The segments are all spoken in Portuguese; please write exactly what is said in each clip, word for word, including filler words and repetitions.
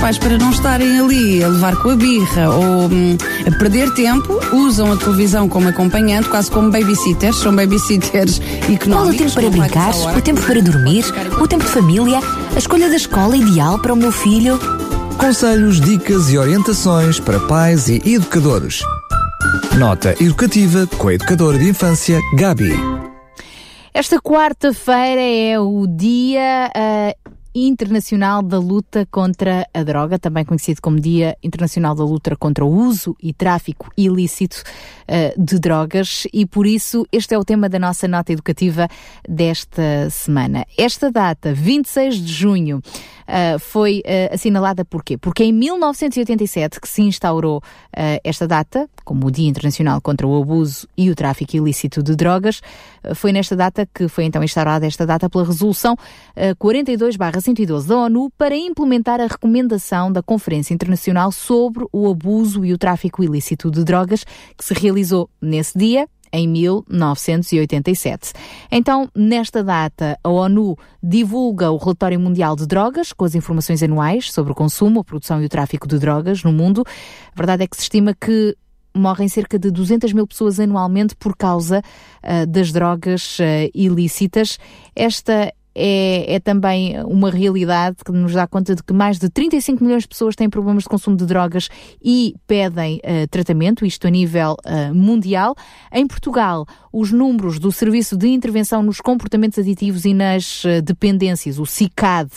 pais para não estarem ali a levar com a birra ou hum, a perder tempo, usam a televisão como acompanhante, quase como babysitters, são babysitters económicos. Qual o tempo para brincar, o tempo para dormir, o tempo de família, a escolha da escola ideal para o meu filho? Conselhos, dicas e orientações para pais e educadores. Nota educativa com a educadora de infância, Gabi. Esta quarta-feira é o Dia uh, Internacional da Luta contra a Droga, também conhecido como Dia Internacional da Luta contra o Uso e Tráfico Ilícito uh, de Drogas, e por isso este é o tema da nossa nota educativa desta semana. Esta data, vinte e seis de junho, Uh, foi uh, assinalada porquê? Porque em mil novecentos e oitenta e sete que se instaurou uh, esta data, como o Dia Internacional contra o Abuso e o Tráfico Ilícito de Drogas. Uh, foi nesta data que foi então instaurada esta data pela resolução uh, quarenta e dois barra cento e doze da ONU para implementar a recomendação da Conferência Internacional sobre o Abuso e o Tráfico Ilícito de Drogas, que se realizou nesse dia, em mil novecentos e oitenta e sete. Então, nesta data, a ONU divulga o Relatório Mundial de Drogas, com as informações anuais sobre o consumo, a produção e o tráfico de drogas no mundo. A verdade é que se estima que morrem cerca de duzentas mil pessoas anualmente por causa uh, das drogas uh, ilícitas. Esta É, é também uma realidade que nos dá conta de que mais de trinta e cinco milhões de pessoas têm problemas de consumo de drogas e pedem uh, tratamento, isto a nível uh, mundial. Em Portugal, os números do Serviço de Intervenção nos Comportamentos Aditivos e nas uh, Dependências, o SICAD,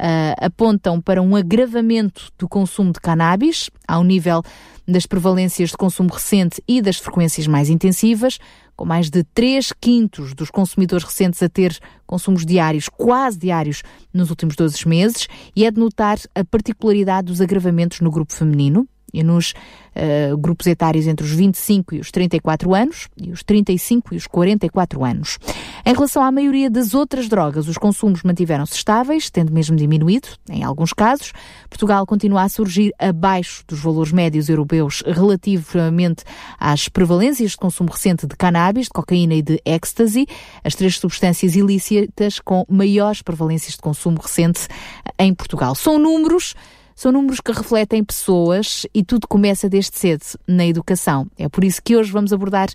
Uh, apontam para um agravamento do consumo de cannabis, ao nível das prevalências de consumo recente e das frequências mais intensivas, com mais de três quintos dos consumidores recentes a ter consumos diários, quase diários, nos últimos doze meses, e é de notar a particularidade dos agravamentos no grupo feminino e nos uh, grupos etários entre os vinte e cinco e os trinta e quatro anos e os trinta e cinco e os quarenta e quatro anos. Em relação à maioria das outras drogas, os consumos mantiveram-se estáveis, tendo mesmo diminuído, em alguns casos. Portugal continua a surgir abaixo dos valores médios europeus relativamente às prevalências de consumo recente de cannabis, de cocaína e de ecstasy, as três substâncias ilícitas com maiores prevalências de consumo recente em Portugal. São números... São números que refletem pessoas e tudo começa desde cedo na educação. É por isso que hoje vamos abordar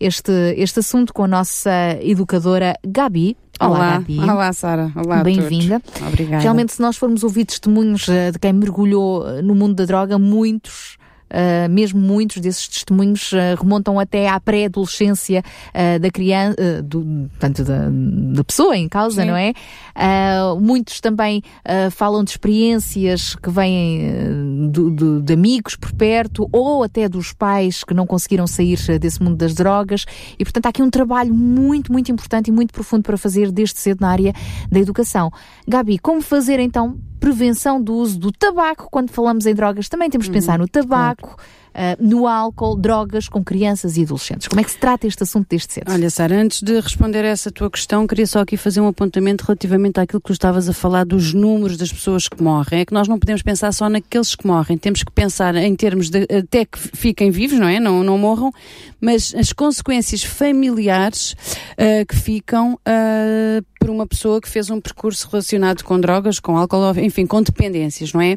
este, este assunto com a nossa educadora Gabi. Olá, Olá Gabi. Olá, Sara. Olá, bem-vinda. Obrigada. Realmente, se nós formos ouvir testemunhos de quem mergulhou no mundo da droga, muitos... Uh, mesmo muitos desses testemunhos uh, remontam até à pré-adolescência uh, da criança, uh, do, portanto, da, da pessoa em causa, sim, não é? Uh, muitos também uh, falam de experiências que vêm uh, do, do, de amigos por perto ou até dos pais que não conseguiram sair desse mundo das drogas e, portanto, há aqui um trabalho muito, muito importante e muito profundo para fazer desde cedo na área da educação. Gabi, como fazer então prevenção do uso do tabaco? Quando falamos em drogas, também temos que pensar no tabaco, claro, uh, no álcool, drogas com crianças e adolescentes. Como é que se trata este assunto deste cedo? Olha, Sara, antes de responder a essa tua questão, queria só aqui fazer um apontamento relativamente àquilo que tu estavas a falar dos números das pessoas que morrem. É que nós não podemos pensar só naqueles que morrem, temos que pensar em termos de até que fiquem vivos, não é? Não, não morram, mas as consequências familiares uh, que ficam uh, por uma pessoa que fez um percurso relacionado com drogas, com álcool, enfim, com dependências, não é?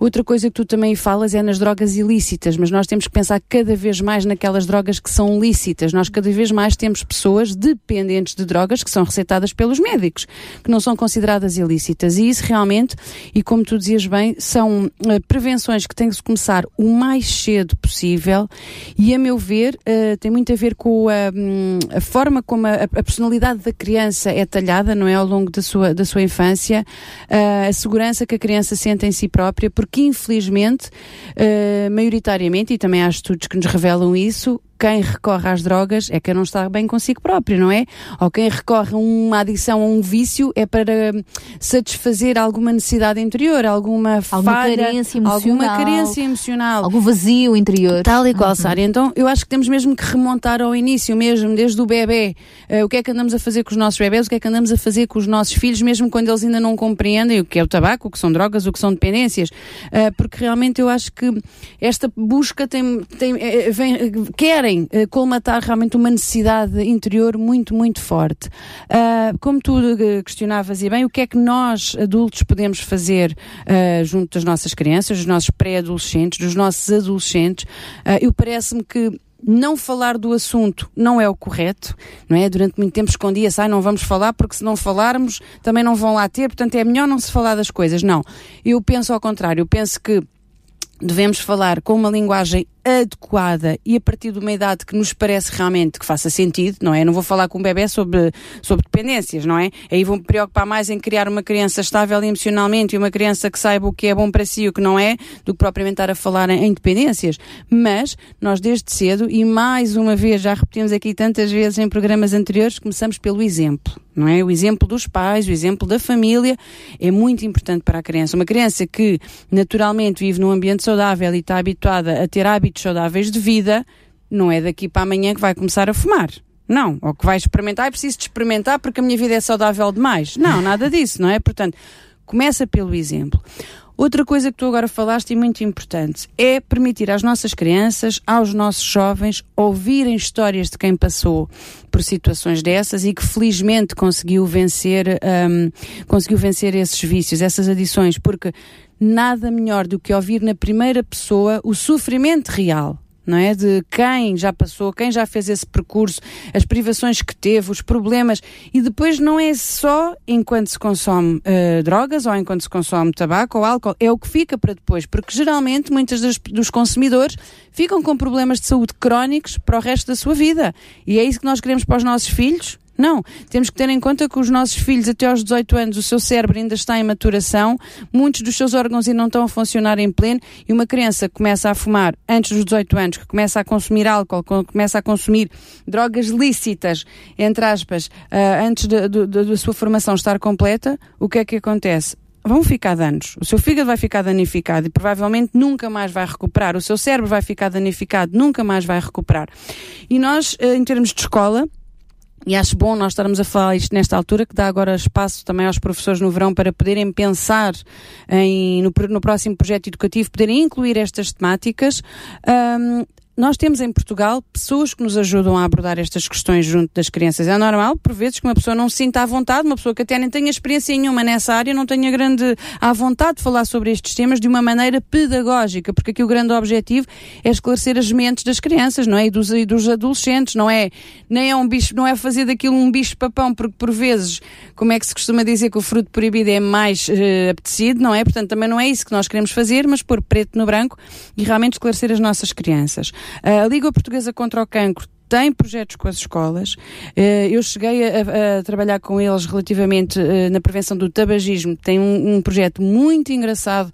Outra coisa que tu também falas é nas drogas ilícitas, mas nós temos que pensar cada vez mais naquelas drogas que são lícitas. Nós cada vez mais temos pessoas dependentes de drogas que são receitadas pelos médicos, que não são consideradas ilícitas. E isso realmente, e como tu dizias bem, são uh, prevenções que têm que se começar o mais cedo possível e, a meu ver, uh, tem muito a ver com a, a forma como a, a personalidade da criança é talhada, não é, ao longo da sua, da sua infância, uh, a segurança que a criança sente em si própria, porque infelizmente, uh, maioritariamente, e também há estudos que nos revelam isso, quem recorre às drogas é quem não está bem consigo próprio, não é? Ou quem recorre a uma adição, a um vício, é para satisfazer alguma necessidade interior, alguma, alguma falha, carência emocional, alguma carência emocional, algum vazio interior. Tal e qual, uhum. Sara. Então, eu acho que temos mesmo que remontar ao início, mesmo desde o bebê. Uh, o que é que andamos a fazer com os nossos bebés? O que é que andamos a fazer com os nossos filhos, mesmo quando eles ainda não compreendem o que é o tabaco, o que são drogas, o que são dependências? Uh, porque realmente eu acho que esta busca tem, tem, vem, quer tentarem uh, colmatar realmente uma necessidade interior muito, muito forte. Uh, como tu uh, questionavas, e bem, o que é que nós, adultos, podemos fazer uh, junto das nossas crianças, dos nossos pré-adolescentes, dos nossos adolescentes? Uh, eu parece-me que não falar do assunto não é o correto, não é? Durante muito tempo escondia-se, ai, não vamos falar porque se não falarmos também não vão lá ter, portanto é melhor não se falar das coisas. Não, eu penso ao contrário, eu penso que devemos falar com uma linguagem adequada e a partir de uma idade que nos parece realmente que faça sentido, não é? Eu não vou falar com um bebê sobre, sobre dependências, não é? Aí vou-me preocupar mais em criar uma criança estável emocionalmente e uma criança que saiba o que é bom para si e o que não é, do que propriamente estar a falar em dependências. Mas nós desde cedo, e mais uma vez, já repetimos aqui tantas vezes em programas anteriores, começamos pelo exemplo, não é? O exemplo dos pais, o exemplo da família é muito importante para a criança. Uma criança que naturalmente vive num ambiente saudável e está habituada a ter hábitos saudáveis de vida, não é daqui para amanhã que vai começar a fumar. Não, ou que vai experimentar, ah, preciso de experimentar porque a minha vida é saudável demais. Não, nada disso, não é? Portanto, começa pelo exemplo. Outra coisa que tu agora falaste e muito importante é permitir às nossas crianças, aos nossos jovens, ouvirem histórias de quem passou por situações dessas e que felizmente conseguiu vencer, um, conseguiu vencer esses vícios, essas adições, porque nada melhor do que ouvir na primeira pessoa o sofrimento real, não é? De quem já passou, quem já fez esse percurso, as privações que teve, os problemas. E depois não é só enquanto se consome uh, drogas ou enquanto se consome tabaco ou álcool, é o que fica para depois, porque geralmente muitos dos, dos consumidores ficam com problemas de saúde crónicos para o resto da sua vida. E é isso que nós queremos para os nossos filhos? Não, temos que ter em conta que os nossos filhos até aos dezoito anos, o seu cérebro ainda está em maturação, muitos dos seus órgãos ainda não estão a funcionar em pleno, e uma criança que começa a fumar antes dos dezoito anos, que começa a consumir álcool, que começa a consumir drogas lícitas, entre aspas, uh, antes da sua formação estar completa, o que é que acontece? Vão ficar danos. O seu fígado vai ficar danificado e provavelmente nunca mais vai recuperar. O seu cérebro vai ficar danificado, nunca mais vai recuperar. E nós, uh, em termos de escola, e acho bom nós estarmos a falar isto nesta altura, que dá agora espaço também aos professores no verão para poderem pensar em, no, no próximo projeto educativo, poderem incluir estas temáticas. Um, nós temos em Portugal pessoas que nos ajudam a abordar estas questões junto das crianças. É normal, por vezes, que uma pessoa não se sinta à vontade, uma pessoa que até nem tenha experiência nenhuma nessa área, não tenha grande à vontade de falar sobre estes temas de uma maneira pedagógica, porque aqui o grande objetivo é esclarecer as mentes das crianças, não é? E dos, e dos adolescentes, não é? Nem é um bicho, não é fazer daquilo um bicho-papão, porque por vezes, como é que se costuma dizer que o fruto proibido é mais uh, apetecido, não é? Portanto, também não é isso que nós queremos fazer, mas pôr preto no branco e realmente esclarecer as nossas crianças. A Liga Portuguesa contra o Cancro tem projetos com as escolas. Eu cheguei a, a trabalhar com eles relativamente na prevenção do tabagismo. Tem um, um projeto muito engraçado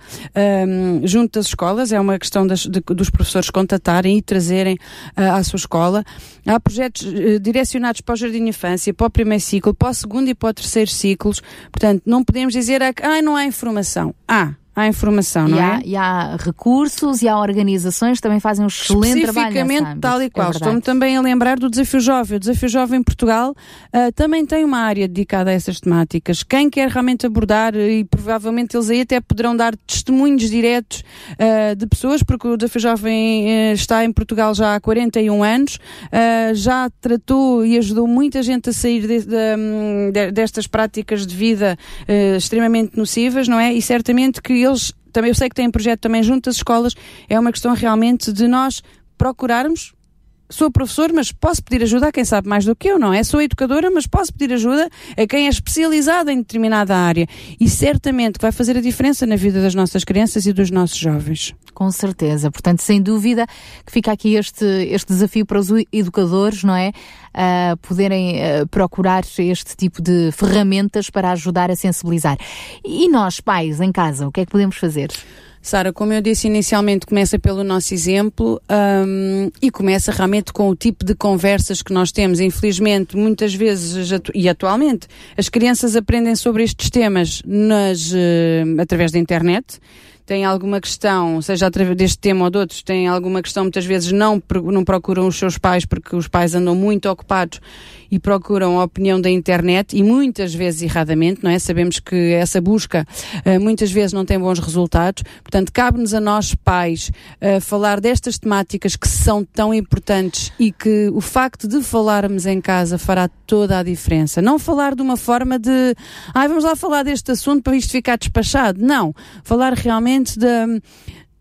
um, junto das escolas. É uma questão das, de, dos professores contatarem e trazerem uh, à sua escola. Há projetos uh, direcionados para o jardim de infância, para o primeiro ciclo, para o segundo e para o terceiro ciclos. Portanto, não podemos dizer que ah, não há informação. Há. Há informação, não e há, é? E há recursos e há organizações que também fazem um excelente trabalho. Especificamente tal e qual. É estou-me também a lembrar do Desafio Jovem. O Desafio Jovem em Portugal uh, também tem uma área dedicada a essas temáticas. Quem quer realmente abordar, e provavelmente eles aí até poderão dar testemunhos diretos uh, de pessoas, porque o Desafio Jovem uh, está em Portugal já há quarenta e um anos, uh, já tratou e ajudou muita gente a sair de, de, de, destas práticas de vida uh, extremamente nocivas, não é? E certamente que eles, também eu sei que têm projeto também junto às escolas, é uma questão realmente de nós procurarmos. Sou professor, mas posso pedir ajuda a quem sabe mais do que eu, não é? Sou educadora, mas posso pedir ajuda a quem é especializado em determinada área. E certamente que vai fazer a diferença na vida das nossas crianças e dos nossos jovens. Com certeza. Portanto, sem dúvida que fica aqui este, este desafio para os educadores, não é? Uh, poderem uh, procurar este tipo de ferramentas para ajudar a sensibilizar. E nós, pais, em casa, o que é que podemos fazer? Sara, como eu disse inicialmente, começa pelo nosso exemplo um, e começa realmente com o tipo de conversas que nós temos. Infelizmente, muitas vezes, e atualmente, as crianças aprendem sobre estes temas nas, uh, através da internet. têm alguma questão, seja através deste tema ou de outros, têm alguma questão, muitas vezes não, não procuram os seus pais porque os pais andam muito ocupados e procuram a opinião da internet e muitas vezes erradamente, não é? Sabemos que essa busca muitas vezes não tem bons resultados, portanto cabe-nos a nós pais falar destas temáticas que são tão importantes e que o facto de falarmos em casa fará toda a diferença. Não falar de uma forma de, ai, ah, vamos lá falar deste assunto para isto ficar despachado, não, falar realmente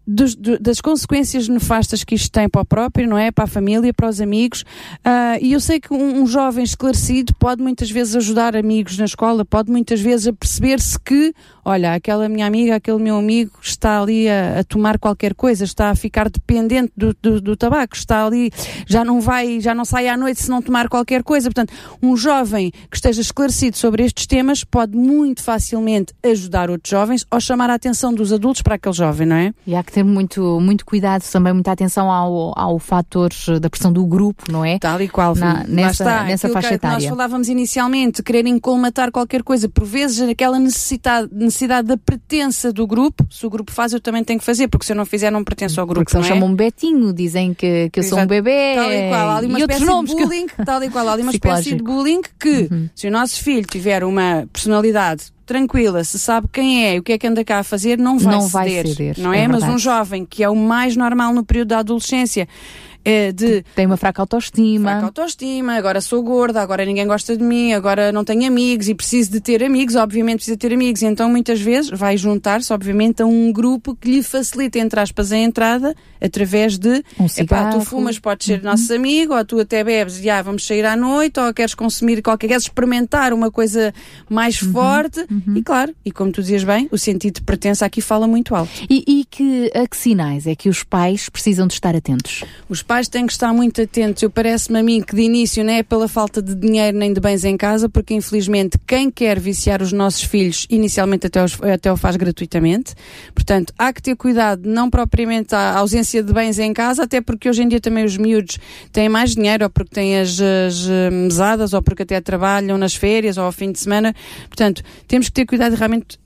De, de, das consequências nefastas que isto tem para o próprio, não é? Para a família, para os amigos, uh, e eu sei que um, um jovem esclarecido pode muitas vezes ajudar amigos na escola, pode muitas vezes aperceber-se que, olha, aquela minha amiga, aquele meu amigo está ali a, a tomar qualquer coisa, está a ficar dependente do, do, do tabaco, está ali, já não vai, já não sai à noite se não tomar qualquer coisa. Portanto, um jovem que esteja esclarecido sobre estes temas pode muito facilmente ajudar outros jovens ou chamar a atenção dos adultos para aquele jovem, não é? E há que ter muito, muito cuidado também, muita atenção ao, ao fator da pressão do grupo, não é? Tal e qual. Na, nessa está, nessa faixa etária. Nós falávamos inicialmente, quererem colmatar qualquer coisa, por vezes aquela necessidade, necessidade da pertença do grupo, se o grupo faz eu também tenho que fazer, porque se eu não fizer não pertenço ao grupo, porque não é? Porque chamam um betinho, dizem que, que eu Exato. Sou um bebê, tal e qual, há ali uma espécie de bullying, que... tal e qual, há ali uma espécie de bullying que, uhum. se o nosso filho tiver uma personalidade tranquila, se sabe quem é e o que é que anda cá a fazer, não vai, não ceder, vai ceder, não é? é Mas um jovem que é o mais normal no período da adolescência, é de... tem uma fraca autoestima. Fraca autoestima, agora sou gorda, agora ninguém gosta de mim, agora não tenho amigos e preciso de ter amigos, obviamente precisa ter amigos, então muitas vezes vai juntar-se, obviamente, a um grupo que lhe facilita, entre aspas, a entrada, através de, um epá, tu fumas, podes ser uhum. nosso amigo, ou tu até bebes, já, ah, vamos sair à noite, ou queres consumir qualquer, queres experimentar uma coisa mais uhum. forte, uhum. e claro, e como tu dizias bem, o sentido de pertença aqui fala muito alto. E, e que, a que sinais é que os pais precisam de estar atentos? Os pais têm que estar muito atentos. Eu parece-me a mim que de início não é pela falta de dinheiro nem de bens em casa, porque infelizmente quem quer viciar os nossos filhos inicialmente até, os, até o faz gratuitamente. Portanto, há que ter cuidado, não propriamente a ausência de bens em casa, até porque hoje em dia também os miúdos têm mais dinheiro, ou porque têm as, as mesadas, ou porque até trabalham nas férias ou ao fim de semana. Portanto, temos que ter cuidado realmente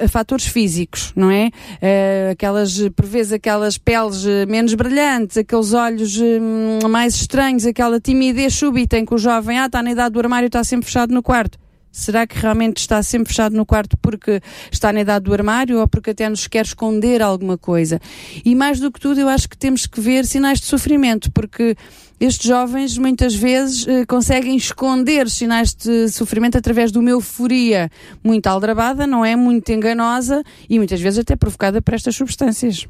A, a fatores físicos, não é? Uh, aquelas, por vezes, aquelas peles menos brilhantes, aqueles olhos uh, mais estranhos, aquela timidez súbita em que o jovem, ah, está na idade do armário, está sempre fechado no quarto. Será que realmente está sempre fechado no quarto porque está na idade do armário ou porque até nos quer esconder alguma coisa? E mais do que tudo, eu acho que temos que ver sinais de sofrimento, porque estes jovens muitas vezes eh, conseguem esconder sinais de sofrimento através de uma euforia muito aldrabada, não é? Muito enganosa e muitas vezes até provocada por estas substâncias.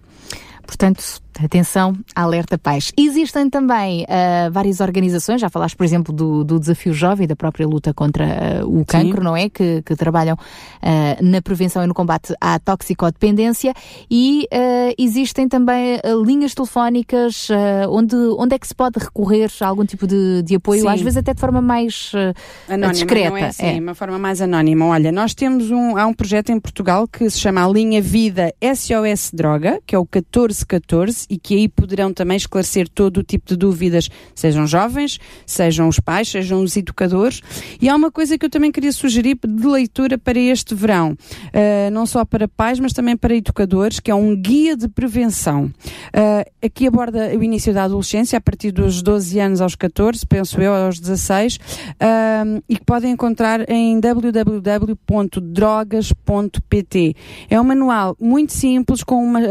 Portanto, atenção, alerta pais. Existem também uh, várias organizações, já falaste, por exemplo, do, do Desafio Jovem, da própria luta contra uh, o cancro, Sim. não é? Que, que trabalham uh, na prevenção e no combate à toxicodependência e uh, existem também uh, linhas telefónicas uh, onde, onde é que se pode recorrer a algum tipo de, de apoio, Sim. às vezes até de forma mais uh, anónima, discreta. Não é assim, é. Uma forma mais anónima. Olha, nós temos um, há um projeto em Portugal que se chama a linha Vida S O S Droga, que é o catorze catorze, e que aí poderão também esclarecer todo o tipo de dúvidas, sejam jovens, sejam os pais, sejam os educadores. E há uma coisa que eu também queria sugerir de leitura para este verão, uh, não só para pais, mas também para educadores, que é um guia de prevenção. Uh, aqui aborda o início da adolescência, a partir dos doze anos aos catorze, penso eu, aos dezasseis, uh, e que podem encontrar em w w w ponto drogas ponto p t. É um manual muito simples, com uma, uh,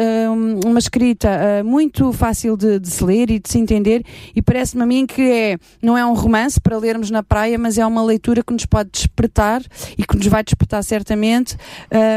uma escrita uh, muito fácil de, de se ler e de se entender, e parece-me a mim que é, não é um romance para lermos na praia, mas é uma leitura que nos pode despertar e que nos vai despertar certamente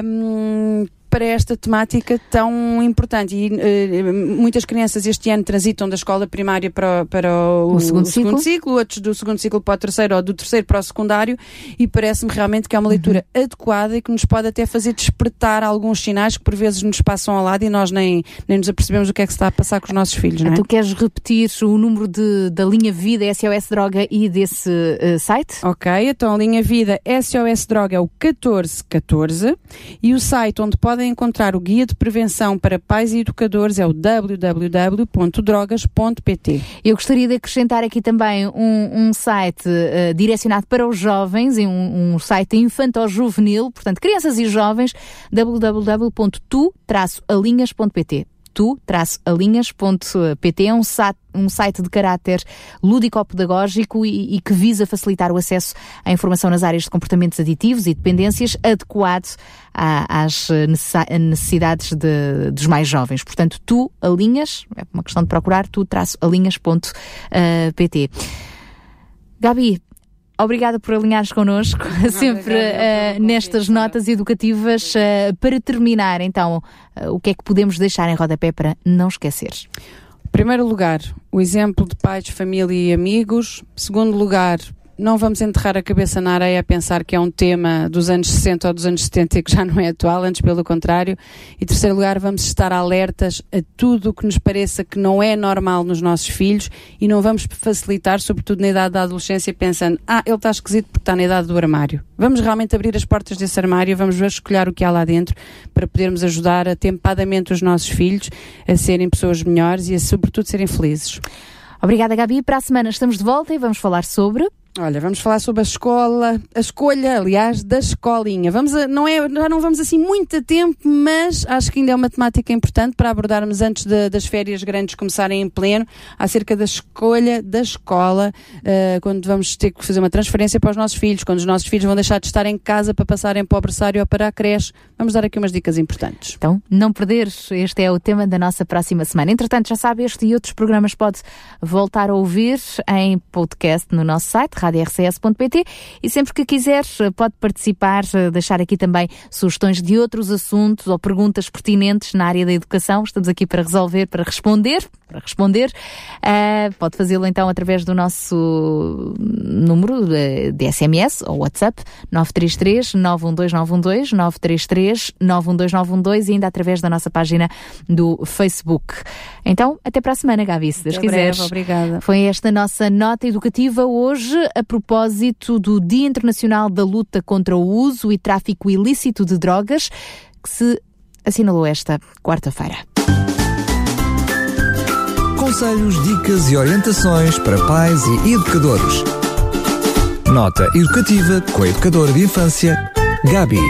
um, para esta temática tão importante. E uh, muitas crianças este ano transitam da escola primária para, para o, o, segundo, o ciclo. segundo ciclo, outros do segundo ciclo para o terceiro ou do terceiro para o secundário, e parece-me realmente que é uma leitura uhum. adequada e que nos pode até fazer despertar alguns sinais que por vezes nos passam ao lado e nós nem, nem nos apercebemos do que é que se está a passar com os nossos filhos, não é? Tu queres repetir o número de, da linha Vida S O S Droga e desse uh, site? Ok, então a linha Vida S O S Droga é o catorze catorze e o site onde podem podem encontrar o Guia de Prevenção para Pais e Educadores, é o w w w ponto drogas ponto p t. Eu gostaria de acrescentar aqui também um, um site uh, direcionado para os jovens, um, um site infanto-juvenil, portanto, crianças e jovens, w w w ponto tu traço alinhas ponto p t. tu traço alinhas ponto p t é um, sat, um site de caráter lúdico-pedagógico e, e que visa facilitar o acesso à informação nas áreas de comportamentos aditivos e dependências adequado à, às necessidades de, dos mais jovens. Portanto, tu-alinhas, é uma questão de procurar, tu traço alinhas ponto p t. Gabi, obrigada por alinhares connosco, não, sempre obrigada, uh, nestas notas educativas. Uh, para terminar, então, uh, o que é que podemos deixar em rodapé para não esquecer? Em primeiro lugar, o exemplo de pais, família e amigos. Em segundo lugar, não vamos enterrar a cabeça na areia a pensar que é um tema dos anos sessenta ou dos anos setenta e que já não é atual, antes pelo contrário. E em terceiro lugar, vamos estar alertas a tudo o que nos pareça que não é normal nos nossos filhos e não vamos facilitar, sobretudo na idade da adolescência, pensando, ah, ele está esquisito porque está na idade do armário. Vamos realmente abrir as portas desse armário, vamos escolher o que há lá dentro para podermos ajudar atempadamente os nossos filhos a serem pessoas melhores e a, sobretudo, serem felizes. Obrigada, Gabi. Para a semana estamos de volta e vamos falar sobre... Olha, vamos falar sobre a escola, a escolha, aliás, da escolinha. Vamos a, não é, já não vamos assim muito a tempo, mas acho que ainda é uma temática importante para abordarmos antes de, das férias grandes começarem em pleno, acerca da escolha da escola, uh, quando vamos ter que fazer uma transferência para os nossos filhos, quando os nossos filhos vão deixar de estar em casa para passarem para o berçário ou para a creche. Vamos dar aqui umas dicas importantes. Então, não perderes, este é o tema da nossa próxima semana. Entretanto, já sabe, este e outros programas pode voltar a ouvir em podcast no nosso site, rádio r c s ponto p t, e sempre que quiser pode participar, deixar aqui também sugestões de outros assuntos ou perguntas pertinentes na área da educação. Estamos aqui para resolver, para responder, para responder. Uh, pode fazê-lo então através do nosso número de, de S M S ou WhatsApp, nove três três, nove um dois, nove um dois, nove três três, nove um dois, nove um dois, e ainda através da nossa página do Facebook. Então, até para a semana, Gabi, se Deus quiseres. Obrigada. Foi esta nossa nota educativa hoje, a propósito do Dia Internacional da Luta contra o Uso e Tráfico Ilícito de Drogas, que se assinalou esta quarta-feira. Conselhos, dicas e orientações para pais e educadores. Nota educativa com a educadora de infância, Gabi.